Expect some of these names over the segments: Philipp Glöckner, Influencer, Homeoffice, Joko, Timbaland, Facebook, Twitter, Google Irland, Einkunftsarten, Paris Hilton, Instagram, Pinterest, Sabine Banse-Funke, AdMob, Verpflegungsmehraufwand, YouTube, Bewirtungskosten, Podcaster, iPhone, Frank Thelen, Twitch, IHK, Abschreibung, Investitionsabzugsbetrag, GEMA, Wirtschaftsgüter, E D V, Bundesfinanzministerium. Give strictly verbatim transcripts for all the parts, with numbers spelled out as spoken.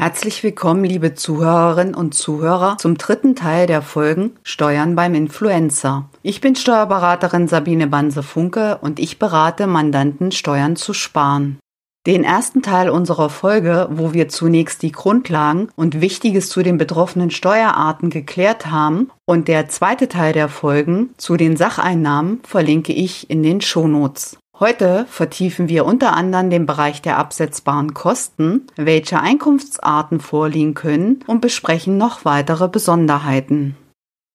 Herzlich willkommen, liebe Zuhörerinnen und Zuhörer, zum dritten Teil der Folgen Steuern beim Influencer. Ich bin Steuerberaterin Sabine Banse-Funke und ich berate Mandanten, Steuern zu sparen. Den ersten Teil unserer Folge, wo wir zunächst die Grundlagen und Wichtiges zu den betroffenen Steuerarten geklärt haben, und der zweite Teil der Folgen zu den Sacheinnahmen verlinke ich in den Shownotes. Heute vertiefen wir unter anderem den Bereich der absetzbaren Kosten, welche Einkunftsarten vorliegen können, und besprechen noch weitere Besonderheiten.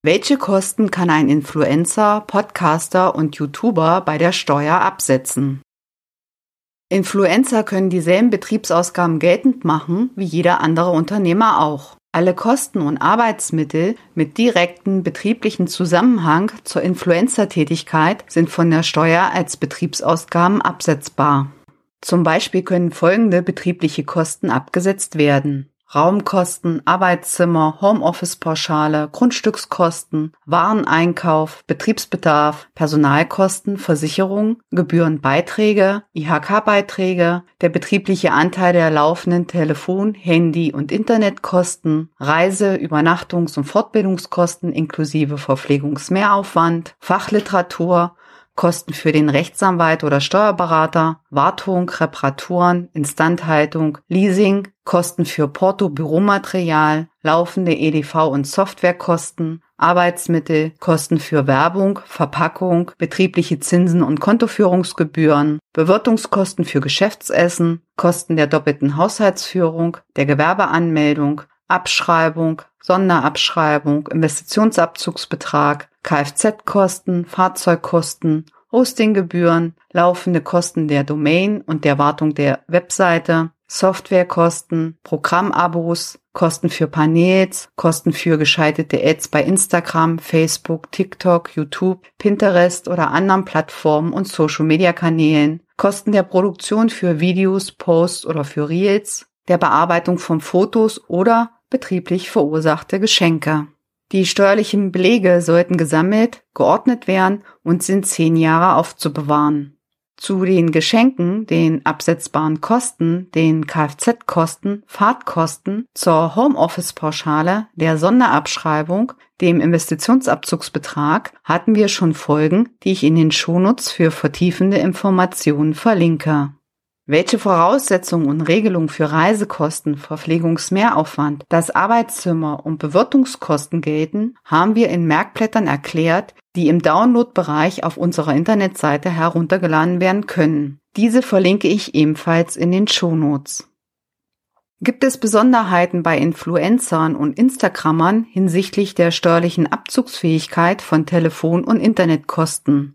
Welche Kosten kann ein Influencer, Podcaster und YouTuber bei der Steuer absetzen? Influencer können dieselben Betriebsausgaben geltend machen wie jeder andere Unternehmer auch. Alle Kosten und Arbeitsmittel mit direktem betrieblichen Zusammenhang zur Influencer-Tätigkeit sind von der Steuer als Betriebsausgaben absetzbar. Zum Beispiel können folgende betriebliche Kosten abgesetzt werden: Raumkosten, Arbeitszimmer, Homeoffice-Pauschale, Grundstückskosten, Wareneinkauf, Betriebsbedarf, Personalkosten, Versicherung, Gebührenbeiträge, I H K-Beiträge, der betriebliche Anteil der laufenden Telefon-, Handy- und Internetkosten, Reise-, Übernachtungs- und Fortbildungskosten inklusive Verpflegungsmehraufwand, Fachliteratur, Kosten für den Rechtsanwalt oder Steuerberater, Wartung, Reparaturen, Instandhaltung, Leasing, Kosten für Porto, Büromaterial, laufende E D V- und Softwarekosten, Arbeitsmittel, Kosten für Werbung, Verpackung, betriebliche Zinsen und Kontoführungsgebühren, Bewirtungskosten für Geschäftsessen, Kosten der doppelten Haushaltsführung, der Gewerbeanmeldung, Abschreibung, Sonderabschreibung, Investitionsabzugsbetrag, Kfz-Kosten, Fahrzeugkosten, Hostinggebühren, laufende Kosten der Domain und der Wartung der Webseite, Softwarekosten, Programmabos, Kosten für Panels, Kosten für geschaltete Ads bei Instagram, Facebook, TikTok, YouTube, Pinterest oder anderen Plattformen und Social-Media-Kanälen, Kosten der Produktion für Videos, Posts oder für Reels, der Bearbeitung von Fotos oder betrieblich verursachte Geschenke. Die steuerlichen Belege sollten gesammelt, geordnet werden und sind zehn Jahre aufzubewahren. Zu den Geschenken, den absetzbaren Kosten, den Kfz-Kosten, Fahrtkosten, zur Homeoffice-Pauschale, der Sonderabschreibung, dem Investitionsabzugsbetrag hatten wir schon Folgen, die ich in den Shownotes für vertiefende Informationen verlinke. Welche Voraussetzungen und Regelungen für Reisekosten, Verpflegungsmehraufwand, das Arbeitszimmer und Bewirtungskosten gelten, haben wir in Merkblättern erklärt, die im Download-Bereich auf unserer Internetseite heruntergeladen werden können. Diese verlinke ich ebenfalls in den Shownotes. Gibt es Besonderheiten bei Influencern und Instagrammern hinsichtlich der steuerlichen Abzugsfähigkeit von Telefon- und Internetkosten?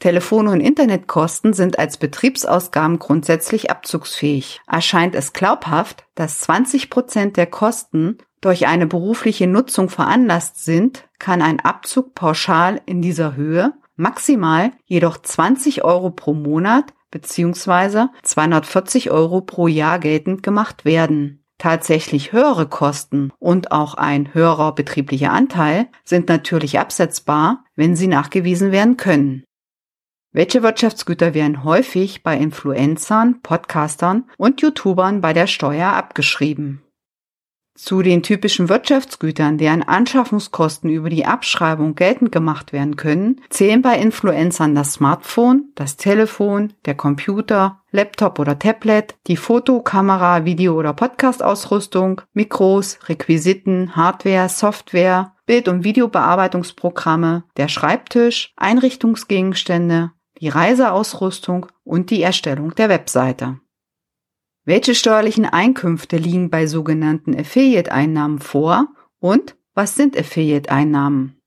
Telefon- und Internetkosten sind als Betriebsausgaben grundsätzlich abzugsfähig. Erscheint es glaubhaft, dass zwanzig Prozent der Kosten durch eine berufliche Nutzung veranlasst sind, kann ein Abzug pauschal in dieser Höhe, maximal jedoch zwanzig Euro pro Monat bzw. zweihundertvierzig Euro pro Jahr geltend gemacht werden. Tatsächlich höhere Kosten und auch ein höherer betrieblicher Anteil sind natürlich absetzbar, wenn sie nachgewiesen werden können. Welche Wirtschaftsgüter werden häufig bei Influencern, Podcastern und YouTubern bei der Steuer abgeschrieben? Zu den typischen Wirtschaftsgütern, deren Anschaffungskosten über die Abschreibung geltend gemacht werden können, zählen bei Influencern das Smartphone, das Telefon, der Computer, Laptop oder Tablet, die Foto-, Kamera-, Video- oder Podcast-Ausrüstung, Mikros, Requisiten, Hardware, Software, Bild- und Videobearbeitungsprogramme, der Schreibtisch, Einrichtungsgegenstände, die Reiseausrüstung und die Erstellung der Webseite. Welche steuerlichen Einkünfte liegen bei sogenannten Affiliate-Einnahmen vor und was sind Affiliate-Einnahmen?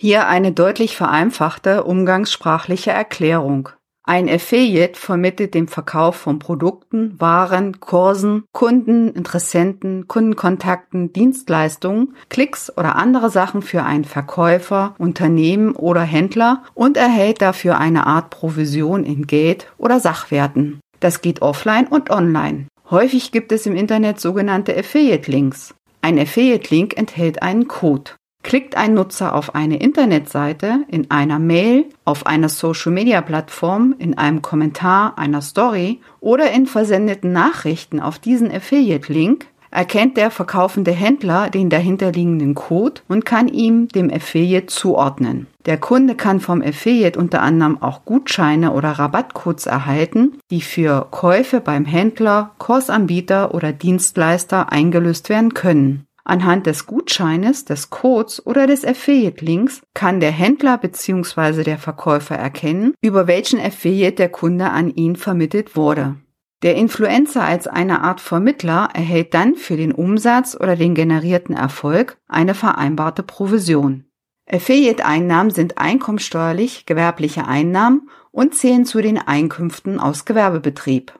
Hier eine deutlich vereinfachte umgangssprachliche Erklärung. Ein Affiliate vermittelt den Verkauf von Produkten, Waren, Kursen, Kunden, Interessenten, Kundenkontakten, Dienstleistungen, Klicks oder andere Sachen für einen Verkäufer, Unternehmen oder Händler und erhält dafür eine Art Provision in Geld oder Sachwerten. Das geht offline und online. Häufig gibt es im Internet sogenannte Affiliate-Links. Ein Affiliate-Link enthält einen Code. Klickt ein Nutzer auf eine Internetseite, in einer Mail, auf einer Social-Media-Plattform, in einem Kommentar, einer Story oder in versendeten Nachrichten auf diesen Affiliate-Link, erkennt der verkaufende Händler den dahinterliegenden Code und kann ihm dem Affiliate zuordnen. Der Kunde kann vom Affiliate unter anderem auch Gutscheine oder Rabattcodes erhalten, die für Käufe beim Händler, Kursanbieter oder Dienstleister eingelöst werden können. Anhand des Gutscheines, des Codes oder des Affiliate-Links kann der Händler bzw. der Verkäufer erkennen, über welchen Affiliate der Kunde an ihn vermittelt wurde. Der Influencer als eine Art Vermittler erhält dann für den Umsatz oder den generierten Erfolg eine vereinbarte Provision. Affiliate-Einnahmen sind einkommensteuerlich gewerbliche Einnahmen und zählen zu den Einkünften aus Gewerbebetrieb.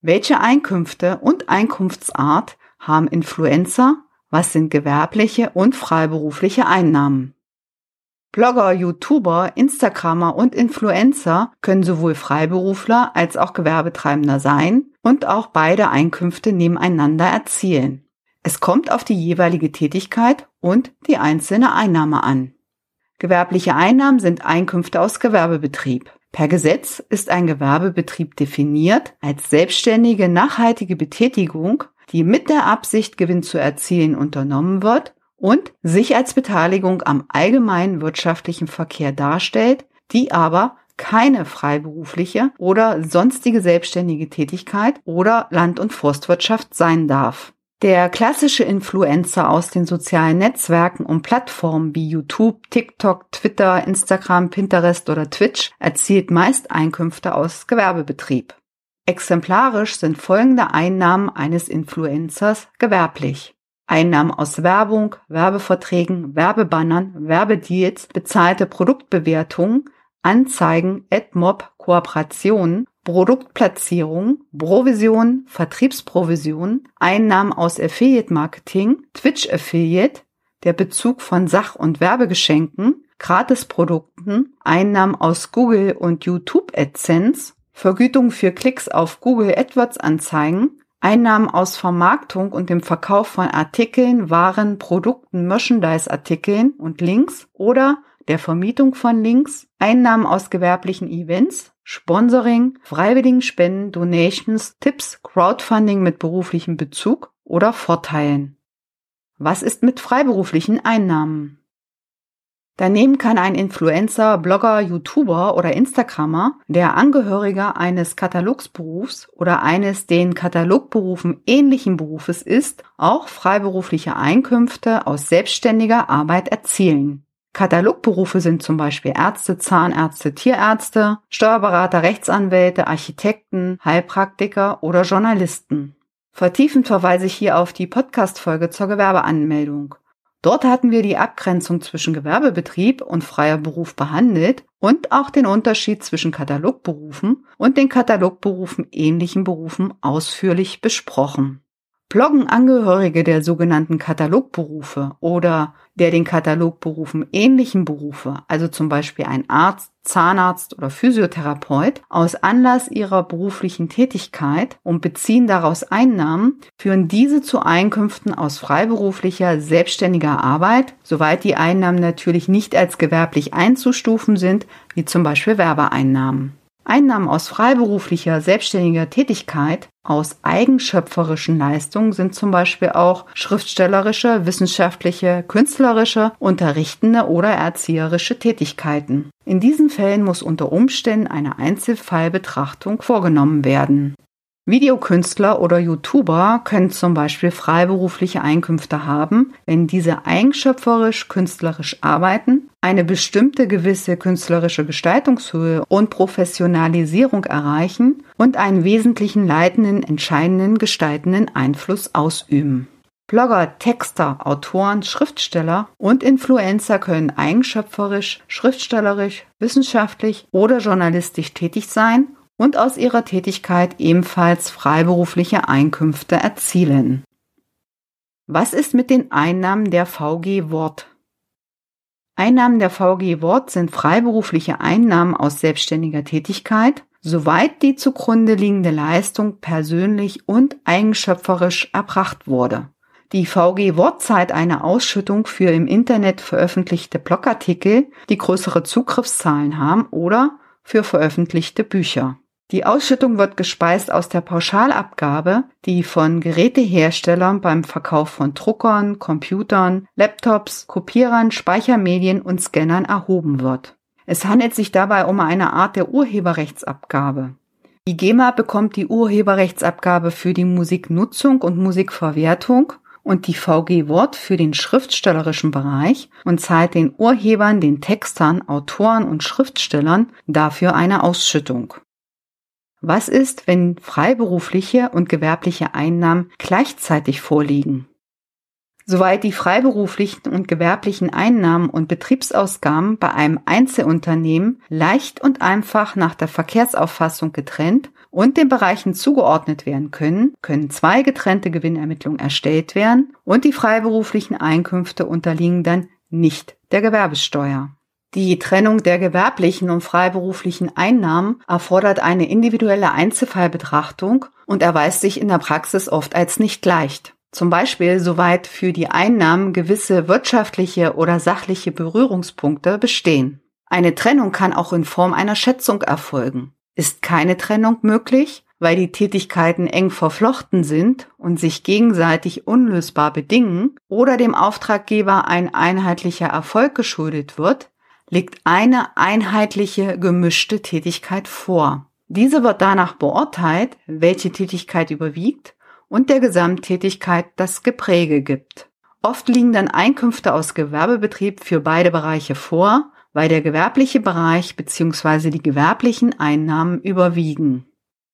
Welche Einkünfte und Einkunftsart haben Influencer? Was sind gewerbliche und freiberufliche Einnahmen? Blogger, YouTuber, Instagrammer und Influencer können sowohl Freiberufler als auch Gewerbetreibender sein und auch beide Einkünfte nebeneinander erzielen. Es kommt auf die jeweilige Tätigkeit und die einzelne Einnahme an. Gewerbliche Einnahmen sind Einkünfte aus Gewerbebetrieb. Per Gesetz ist ein Gewerbebetrieb definiert als selbstständige, nachhaltige Betätigung, die mit der Absicht, Gewinn zu erzielen, unternommen wird und sich als Beteiligung am allgemeinen wirtschaftlichen Verkehr darstellt, die aber keine freiberufliche oder sonstige selbstständige Tätigkeit oder Land- und Forstwirtschaft sein darf. Der klassische Influencer aus den sozialen Netzwerken und Plattformen wie YouTube, TikTok, Twitter, Instagram, Pinterest oder Twitch erzielt meist Einkünfte aus Gewerbebetrieb. Exemplarisch sind folgende Einnahmen eines Influencers gewerblich: Einnahmen aus Werbung, Werbeverträgen, Werbebannern, Werbedeals, bezahlte Produktbewertungen, Anzeigen, AdMob, Kooperationen, Produktplatzierungen, Provisionen, Vertriebsprovisionen, Einnahmen aus Affiliate-Marketing, Twitch-Affiliate, der Bezug von Sach- und Werbegeschenken, Gratisprodukten, Einnahmen aus Google und YouTube AdSense, Vergütung für Klicks auf Google AdWords-Anzeigen, Einnahmen aus Vermarktung und dem Verkauf von Artikeln, Waren, Produkten, Merchandise-Artikeln und Links oder der Vermietung von Links, Einnahmen aus gewerblichen Events, Sponsoring, freiwilligen Spenden, Donations, Tipps, Crowdfunding mit beruflichem Bezug oder Vorteilen. Was ist mit freiberuflichen Einnahmen? Daneben kann ein Influencer, Blogger, YouTuber oder Instagrammer, der Angehöriger eines Katalogsberufs oder eines den Katalogberufen ähnlichen Berufes ist, auch freiberufliche Einkünfte aus selbstständiger Arbeit erzielen. Katalogberufe sind zum Beispiel Ärzte, Zahnärzte, Tierärzte, Steuerberater, Rechtsanwälte, Architekten, Heilpraktiker oder Journalisten. Vertiefend verweise ich hier auf die Podcast-Folge zur Gewerbeanmeldung. Dort hatten wir die Abgrenzung zwischen Gewerbebetrieb und freier Beruf behandelt und auch den Unterschied zwischen Katalogberufen und den Katalogberufen ähnlichen Berufen ausführlich besprochen. Bloggen Angehörige der sogenannten Katalogberufe oder der den Katalogberufen ähnlichen Berufe, also zum Beispiel ein Arzt, Zahnarzt oder Physiotherapeut, aus Anlass ihrer beruflichen Tätigkeit und beziehen daraus Einnahmen, führen diese zu Einkünften aus freiberuflicher, selbstständiger Arbeit, soweit die Einnahmen natürlich nicht als gewerblich einzustufen sind, wie zum Beispiel Werbeeinnahmen. Einnahmen aus freiberuflicher, selbstständiger Tätigkeit, aus eigenschöpferischen Leistungen sind zum Beispiel auch schriftstellerische, wissenschaftliche, künstlerische, unterrichtende oder erzieherische Tätigkeiten. In diesen Fällen muss unter Umständen eine Einzelfallbetrachtung vorgenommen werden. Videokünstler oder YouTuber können zum Beispiel freiberufliche Einkünfte haben, wenn diese eigenschöpferisch-künstlerisch arbeiten, eine bestimmte gewisse künstlerische Gestaltungshöhe und Professionalisierung erreichen und einen wesentlichen leitenden, entscheidenden, gestaltenden Einfluss ausüben. Blogger, Texter, Autoren, Schriftsteller und Influencer können eigenschöpferisch, schriftstellerisch, wissenschaftlich oder journalistisch tätig sein und aus ihrer Tätigkeit ebenfalls freiberufliche Einkünfte erzielen. Was ist mit den Einnahmen der V G Wort? Einnahmen der V G Wort sind freiberufliche Einnahmen aus selbstständiger Tätigkeit, soweit die zugrunde liegende Leistung persönlich und eigenschöpferisch erbracht wurde. die V G Wort seit einer Ausschüttung für im Internet veröffentlichte Blogartikel, die größere Zugriffszahlen haben, oder für veröffentlichte Bücher. Die Ausschüttung wird gespeist aus der Pauschalabgabe, die von Geräteherstellern beim Verkauf von Druckern, Computern, Laptops, Kopierern, Speichermedien und Scannern erhoben wird. Es handelt sich dabei um eine Art der Urheberrechtsabgabe. Die GEMA bekommt die Urheberrechtsabgabe für die Musiknutzung und Musikverwertung und die V G Wort für den schriftstellerischen Bereich und zahlt den Urhebern, den Textern, Autoren und Schriftstellern dafür eine Ausschüttung. Was ist, wenn freiberufliche und gewerbliche Einnahmen gleichzeitig vorliegen? Soweit die freiberuflichen und gewerblichen Einnahmen und Betriebsausgaben bei einem Einzelunternehmen leicht und einfach nach der Verkehrsauffassung getrennt und den Bereichen zugeordnet werden können, können zwei getrennte Gewinnermittlungen erstellt werden und die freiberuflichen Einkünfte unterliegen dann nicht der Gewerbesteuer. Die Trennung der gewerblichen und freiberuflichen Einnahmen erfordert eine individuelle Einzelfallbetrachtung und erweist sich in der Praxis oft als nicht leicht. Zum Beispiel soweit für die Einnahmen gewisse wirtschaftliche oder sachliche Berührungspunkte bestehen. Eine Trennung kann auch in Form einer Schätzung erfolgen. Ist keine Trennung möglich, weil die Tätigkeiten eng verflochten sind und sich gegenseitig unlösbar bedingen oder dem Auftraggeber ein einheitlicher Erfolg geschuldet wird, liegt eine einheitliche gemischte Tätigkeit vor. Diese wird danach beurteilt, welche Tätigkeit überwiegt und der Gesamttätigkeit das Gepräge gibt. Oft liegen dann Einkünfte aus Gewerbebetrieb für beide Bereiche vor, weil der gewerbliche Bereich bzw. die gewerblichen Einnahmen überwiegen.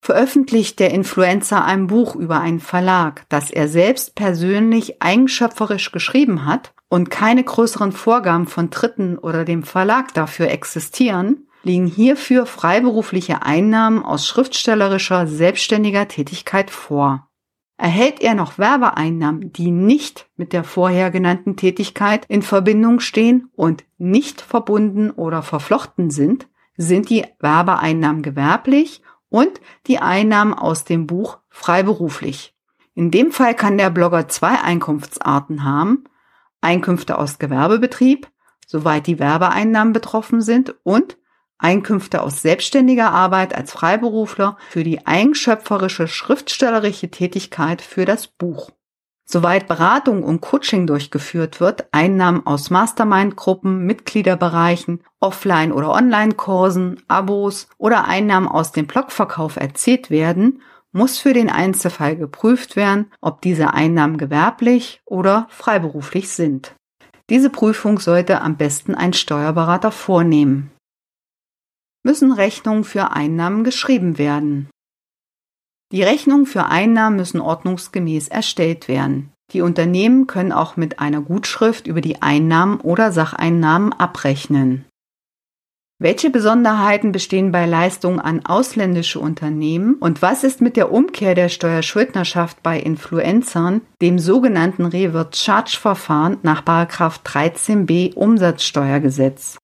Veröffentlicht der Influencer ein Buch über einen Verlag, das er selbst persönlich eigenschöpferisch geschrieben hat und keine größeren Vorgaben von Dritten oder dem Verlag dafür existieren, liegen hierfür freiberufliche Einnahmen aus schriftstellerischer, selbstständiger Tätigkeit vor. Erhält er noch Werbeeinnahmen, die nicht mit der vorher genannten Tätigkeit in Verbindung stehen und nicht verbunden oder verflochten sind, sind die Werbeeinnahmen gewerblich und die Einnahmen aus dem Buch freiberuflich. In dem Fall kann der Blogger zwei Einkunftsarten haben: Einkünfte aus Gewerbebetrieb, soweit die Werbeeinnahmen betroffen sind, und Einkünfte aus selbstständiger Arbeit als Freiberufler für die eigenschöpferische schriftstellerische Tätigkeit für das Buch. Soweit Beratung und Coaching durchgeführt wird, Einnahmen aus Mastermind-Gruppen, Mitgliederbereichen, Offline- oder Online-Kursen, Abos oder Einnahmen aus dem Blogverkauf erzielt werden, muss für den Einzelfall geprüft werden, ob diese Einnahmen gewerblich oder freiberuflich sind. Diese Prüfung sollte am besten ein Steuerberater vornehmen. Müssen Rechnungen für Einnahmen geschrieben werden? Die Rechnungen für Einnahmen müssen ordnungsgemäß erstellt werden. Die Unternehmen können auch mit einer Gutschrift über die Einnahmen oder Sacheinnahmen abrechnen. Welche Besonderheiten bestehen bei Leistungen an ausländische Unternehmen und was ist mit der Umkehr der Steuerschuldnerschaft bei Influencern, dem sogenannten Revert-Charge-Verfahren nach Paragraph dreizehn b Umsatzsteuergesetz?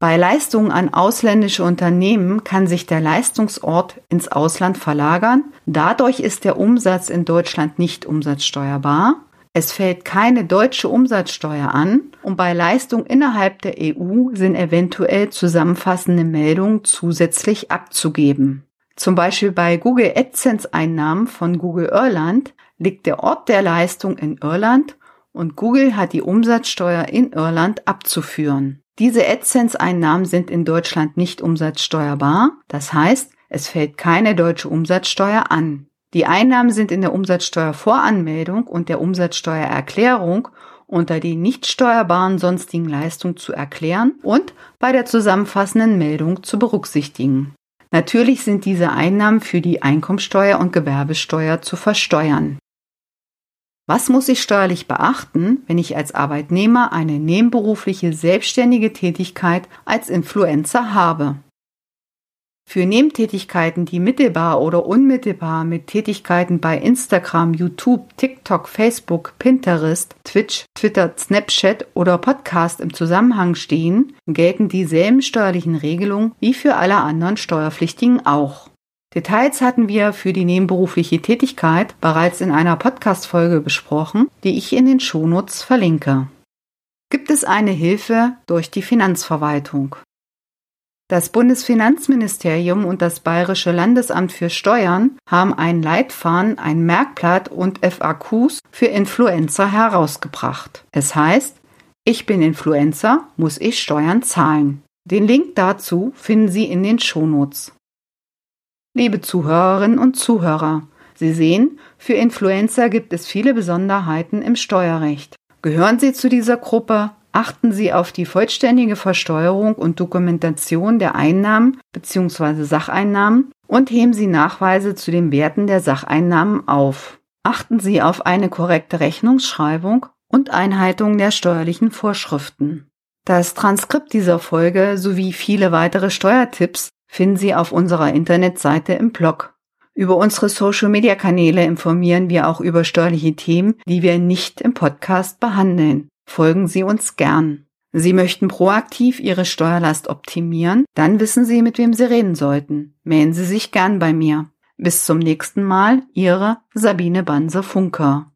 Bei Leistungen an ausländische Unternehmen kann sich der Leistungsort ins Ausland verlagern. Dadurch ist der Umsatz in Deutschland nicht umsatzsteuerbar. Es fällt keine deutsche Umsatzsteuer an und bei Leistungen innerhalb der E U sind eventuell zusammenfassende Meldungen zusätzlich abzugeben. Zum Beispiel bei Google AdSense-Einnahmen von Google Irland liegt der Ort der Leistung in Irland und Google hat die Umsatzsteuer in Irland abzuführen. Diese AdSense-Einnahmen sind in Deutschland nicht umsatzsteuerbar, das heißt, es fällt keine deutsche Umsatzsteuer an. Die Einnahmen sind in der Umsatzsteuervoranmeldung und der Umsatzsteuererklärung unter die nicht steuerbaren sonstigen Leistungen zu erklären und bei der zusammenfassenden Meldung zu berücksichtigen. Natürlich sind diese Einnahmen für die Einkommensteuer und Gewerbesteuer zu versteuern. Was muss ich steuerlich beachten, wenn ich als Arbeitnehmer eine nebenberufliche selbstständige Tätigkeit als Influencer habe? Für Nebentätigkeiten, die mittelbar oder unmittelbar mit Tätigkeiten bei Instagram, YouTube, TikTok, Facebook, Pinterest, Twitch, Twitter, Snapchat oder Podcast im Zusammenhang stehen, gelten dieselben steuerlichen Regelungen wie für alle anderen Steuerpflichtigen auch. Details hatten wir für die nebenberufliche Tätigkeit bereits in einer Podcast-Folge besprochen, die ich in den Shownotes verlinke. Gibt es eine Hilfe durch die Finanzverwaltung? Das Bundesfinanzministerium und das Bayerische Landesamt für Steuern haben einen Leitfaden, ein Merkblatt und F A Qs für Influencer herausgebracht. Es heißt: Ich bin Influencer, muss ich Steuern zahlen? Den Link dazu finden Sie in den Shownotes. Liebe Zuhörerinnen und Zuhörer, Sie sehen, für Influencer gibt es viele Besonderheiten im Steuerrecht. Gehören Sie zu dieser Gruppe? Achten Sie auf die vollständige Versteuerung und Dokumentation der Einnahmen bzw. Sacheinnahmen und heben Sie Nachweise zu den Werten der Sacheinnahmen auf. Achten Sie auf eine korrekte Rechnungsschreibung und Einhaltung der steuerlichen Vorschriften. Das Transkript dieser Folge sowie viele weitere Steuertipps finden Sie auf unserer Internetseite im Blog. Über unsere Social-Media-Kanäle informieren wir auch über steuerliche Themen, die wir nicht im Podcast behandeln. Folgen Sie uns gern. Sie möchten proaktiv Ihre Steuerlast optimieren? Dann wissen Sie, mit wem Sie reden sollten. Melden Sie sich gern bei mir. Bis zum nächsten Mal, Ihre Sabine Banse-Funke.